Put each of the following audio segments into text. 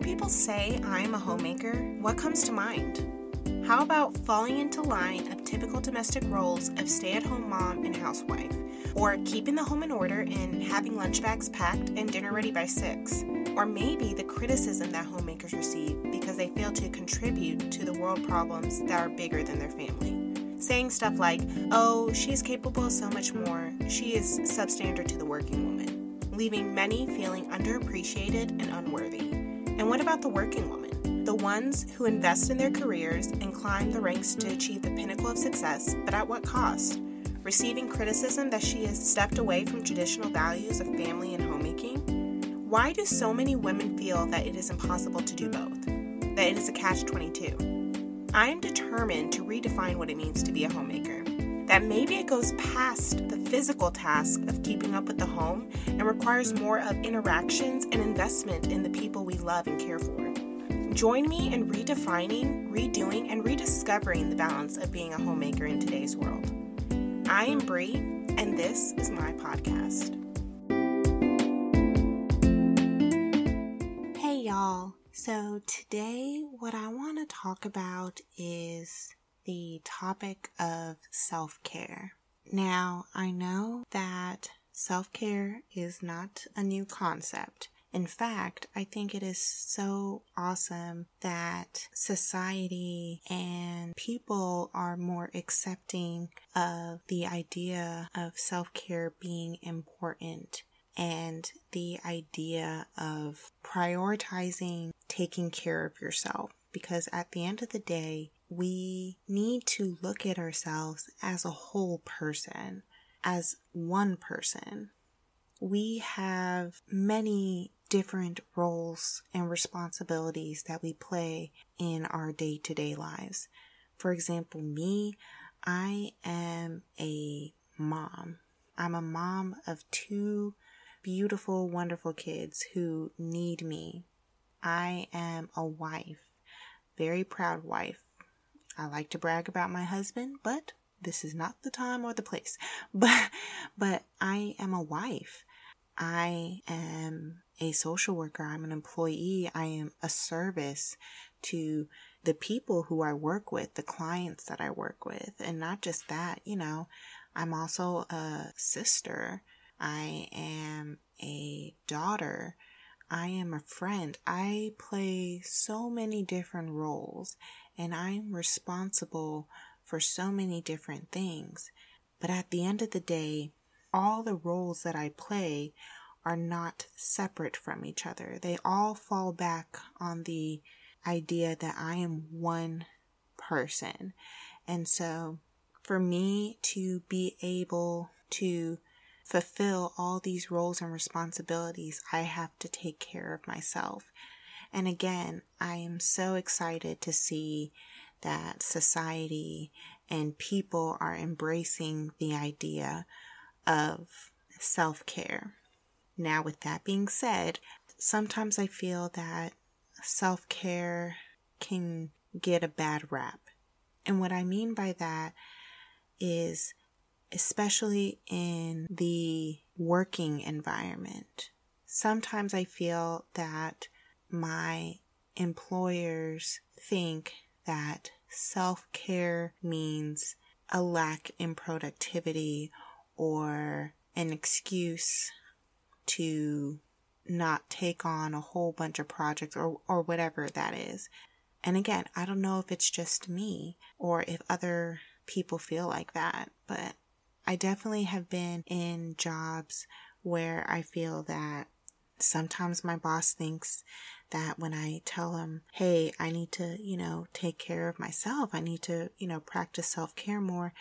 When people say I'm a homemaker, what comes to mind? How about falling into line of typical domestic roles of stay-at-home mom and housewife, or keeping the home in order and having lunch bags packed and dinner ready by 6, or maybe the criticism that homemakers receive because they fail to contribute to the world problems that are bigger than their family. Saying stuff like, oh, she's capable of so much more, she is substandard to the working woman, leaving many feeling underappreciated and unworthy. And what about the working woman? The ones who invest in their careers and climb the ranks to achieve the pinnacle of success, but at what cost? Receiving criticism that she has stepped away from traditional values of family and homemaking? Why do so many women feel that it is impossible to do both? That it is a catch-22? I am determined to redefine what it means to be a homemaker. That maybe it goes past the physical task of keeping up with the home and requires more of interactions and investment in the people we love and care for. Join me in redefining, redoing, and rediscovering the balance of being a homemaker in today's world. I am Brie, and this is my podcast. Hey, y'all. So today, what I want to talk about is the topic of self-care. Now, I know that self-care is not a new concept. In fact, I think it is so awesome that society and people are more accepting of the idea of self-care being important and the idea of prioritizing taking care of yourself. Because at the end of the day, we need to look at ourselves as a whole person, as one person. We have many different roles and responsibilities that we play in our day-to-day lives. For example, me, I am a mom. I'm a mom of 2 beautiful, wonderful kids who need me. I am a wife, very proud wife. I like to brag about my husband, but this is not the time or the place. But I am a wife. I am a social worker. I'm an employee. I am a service to the people who I work with, the clients that I work with. And not just that, I'm also a sister. I am a daughter. I am a friend. I play so many different roles, and I'm responsible for so many different things. But at the end of the day, all the roles that I play are not separate from each other. They all fall back on the idea that I am one person. And so for me to be able to fulfill all these roles and responsibilities, I have to take care of myself. And again, I am so excited to see that society and people are embracing the idea of self-care. Now, with that being said, sometimes I feel that self-care can get a bad rap. And what I mean by that is, especially in the working environment. Sometimes I feel that my employers think that self-care means a lack in productivity or an excuse to not take on a whole bunch of projects or whatever that is. And again, I don't know if it's just me or if other people feel like that, but I definitely have been in jobs where I feel that sometimes my boss thinks that when I tell him, hey, I need to, take care of myself. I need to, practice self-care more.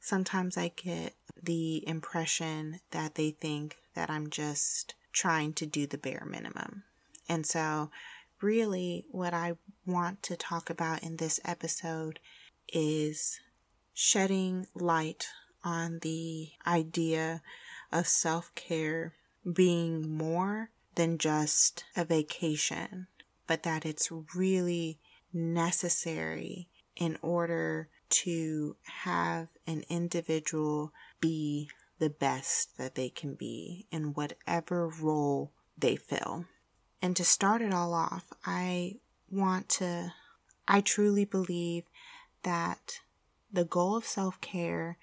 Sometimes I get the impression that they think that I'm just trying to do the bare minimum. And so really what I want to talk about in this episode is shedding light on the idea of self-care being more than just a vacation, but that it's really necessary in order to have an individual be the best that they can be in whatever role they fill. And to start it all off, I truly believe that the goal of self-care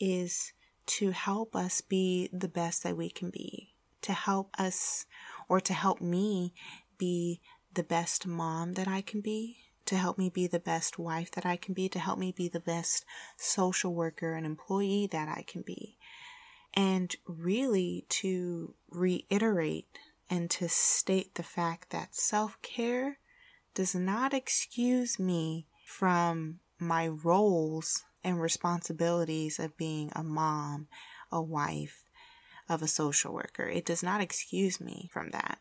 is to help us be the best that we can be, to help us, or to help me be the best mom that I can be, to help me be the best wife that I can be, to help me be the best social worker and employee that I can be. And really to reiterate and to state the fact that self-care does not excuse me from my roles and responsibilities of being a mom, a wife, of a social worker. It does not excuse me from that.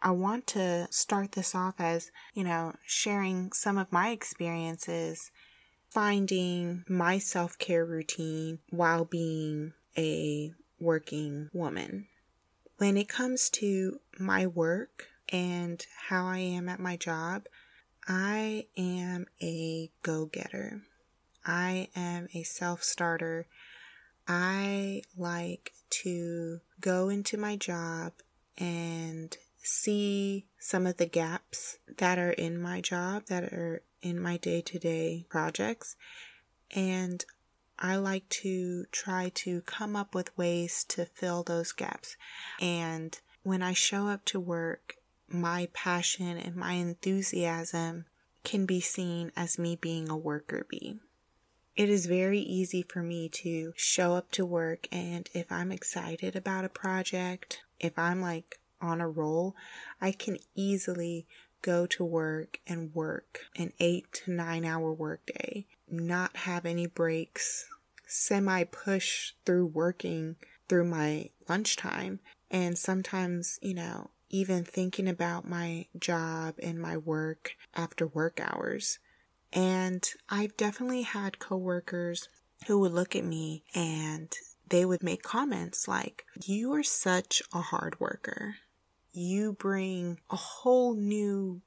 I want to start this off as, sharing some of my experiences, finding my self-care routine while being a working woman. When it comes to my work and how I am at my job, I am a go-getter. I am a self-starter. I like to go into my job and see some of the gaps that are in my job, that are in my day-to-day projects, and I like to try to come up with ways to fill those gaps. And when I show up to work, my passion and my enthusiasm can be seen as me being a worker bee. It is very easy for me to show up to work, and if I'm excited about a project, if I'm on a roll, I can easily go to work and work an 8 to 9 hour workday, not have any breaks, semi-push through working through my lunchtime. And sometimes, even thinking about my job and my work after work hours. And I've definitely had coworkers who would look at me and they would make comments like, "You are such a hard worker. You bring a whole new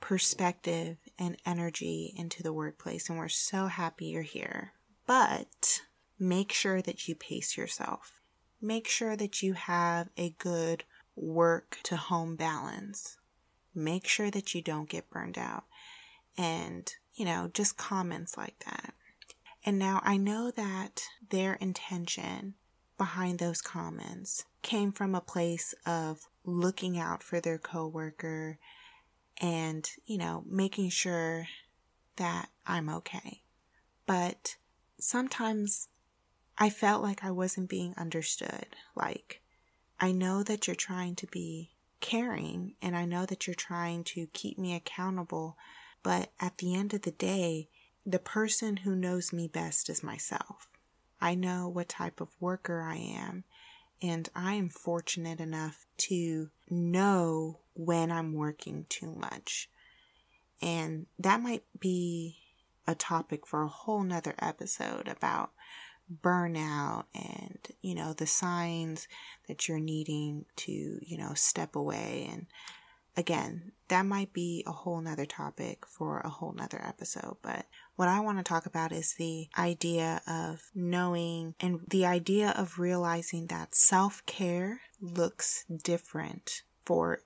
perspective and energy into the workplace, and we're so happy you're here. But make sure that you pace yourself. Make sure that you have a good work to home balance. Make sure that you don't get burned out." And, just comments like that. And now I know that their intention behind those comments came from a place of looking out for their coworker and, making sure that I'm okay. But sometimes I felt like I wasn't being understood. I know that you're trying to be caring, and I know that you're trying to keep me accountable, but at the end of the day, the person who knows me best is myself. I know what type of worker I am, and I am fortunate enough to know when I'm working too much. And that might be a topic for a whole nother episode about burnout and, the signs that you're needing to, step away. And again, that might be a whole nother topic for a whole nother episode. But what I want to talk about is the idea of knowing and the idea of realizing that self-care looks different for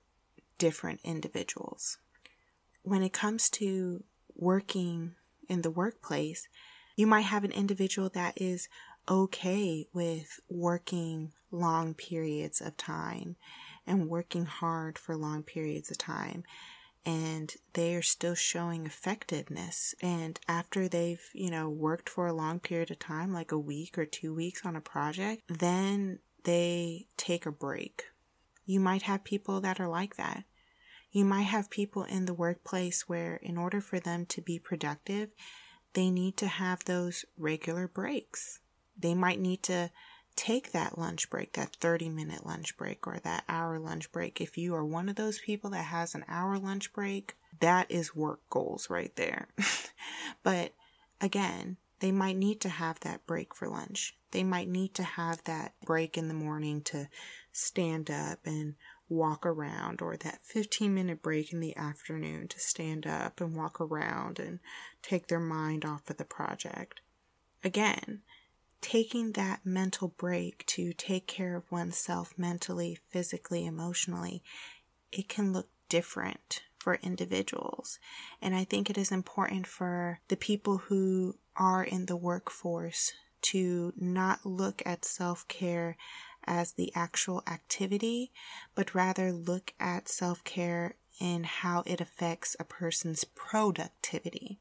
different individuals. When it comes to working in the workplace, you might have an individual that is okay with working long periods of time and working hard for long periods of time, and they are still showing effectiveness. And after they've, worked for a long period of time, like a week or 2 weeks on a project, then they take a break. You might have people that are like that. You might have people in the workplace where in order for them to be productive, they need to have those regular breaks. They might need to take that lunch break, that 30-minute lunch break or that hour lunch break. If you are one of those people that has an hour lunch break, that is work goals right there. But again, they might need to have that break for lunch. They might need to have that break in the morning to stand up and walk around, or that 15-minute break in the afternoon to stand up and walk around and take their mind off of the project. Again, taking that mental break to take care of oneself mentally, physically, emotionally it can look different for individuals. And I think it is important for the people who are in the workforce to not look at self-care as the actual activity, but rather look at self-care and how it affects a person's productivity.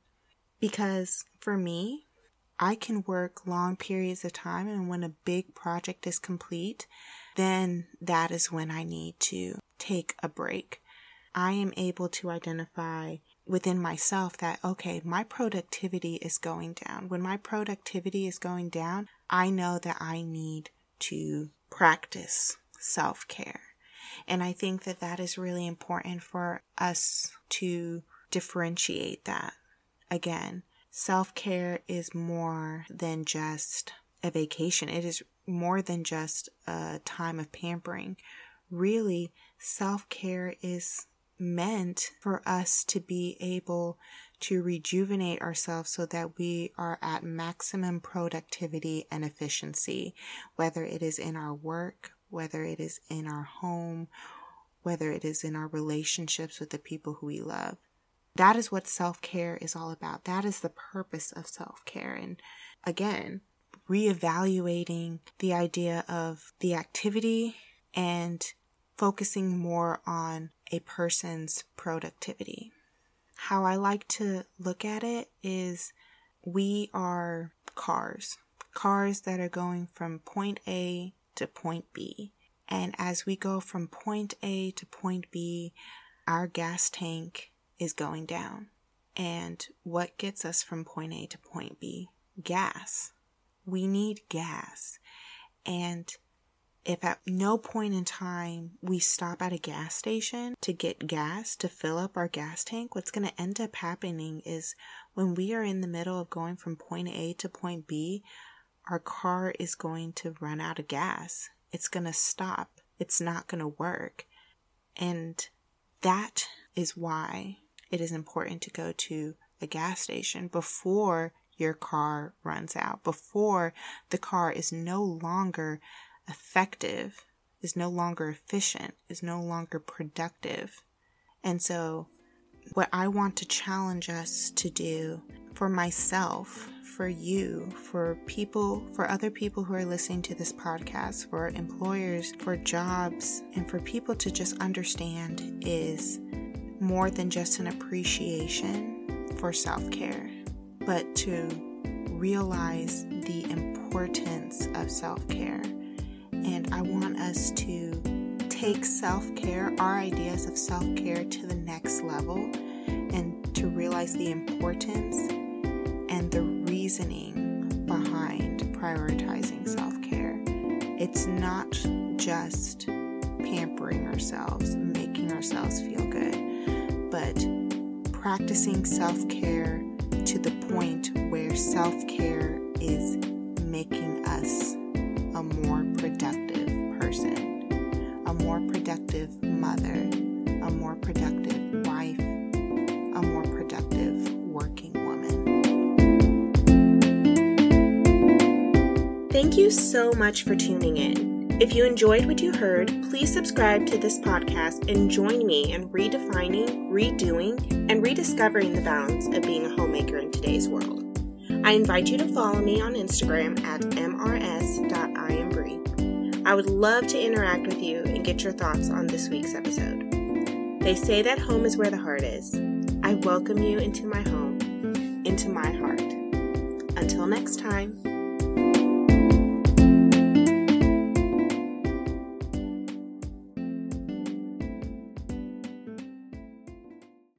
Because for me, I can work long periods of time, and when a big project is complete, then that is when I need to take a break. I am able to identify within myself that, okay, my productivity is going down. When my productivity is going down, I know that I need to practice self-care. And I think that that is really important for us to differentiate that. Again, self-care is more than just a vacation. It is more than just a time of pampering. Really, self-care is meant for us to be able to rejuvenate ourselves so that we are at maximum productivity and efficiency, whether it is in our work, whether it is in our home, whether it is in our relationships with the people who we love. That is what self-care is all about. That is the purpose of self-care. And again, reevaluating the idea of the activity and focusing more on a person's productivity. How I like to look at it is we are cars that are going from point A to point B. And as we go from point A to point B, our gas tank is going down. And what gets us from point A to point B? Gas. We need gas. And if at no point in time we stop at a gas station to get gas, to fill up our gas tank, what's going to end up happening is when we are in the middle of going from point A to point B, our car is going to run out of gas. It's going to stop. It's not going to work. And that is why it is important to go to a gas station before your car runs out, before the car is no longer effective, is no longer efficient, is no longer productive. And so what I want to challenge us to do for myself, for you, for people, for other people who are listening to this podcast, for employers, for jobs, and for people to just understand is more than just an appreciation for self-care, but to realize the importance of self-care. And I want us to take self-care, our ideas of self-care, to the next level, and to realize the importance and the reasoning behind prioritizing self-care. It's not just pampering ourselves, making ourselves feel good, but practicing self-care to the point where self-care is making us a more productive person, a more productive mother, a more productive wife, a more productive working woman. Thank you so much for tuning in. If you enjoyed what you heard, please subscribe to this podcast and join me in redefining, redoing, and rediscovering the balance of being a homemaker in today's world. I invite you to follow me on Instagram at mrs.iambrie. I would love to interact with you and get your thoughts on this week's episode. They say that home is where the heart is. I welcome you into my home, into my heart. Until next time.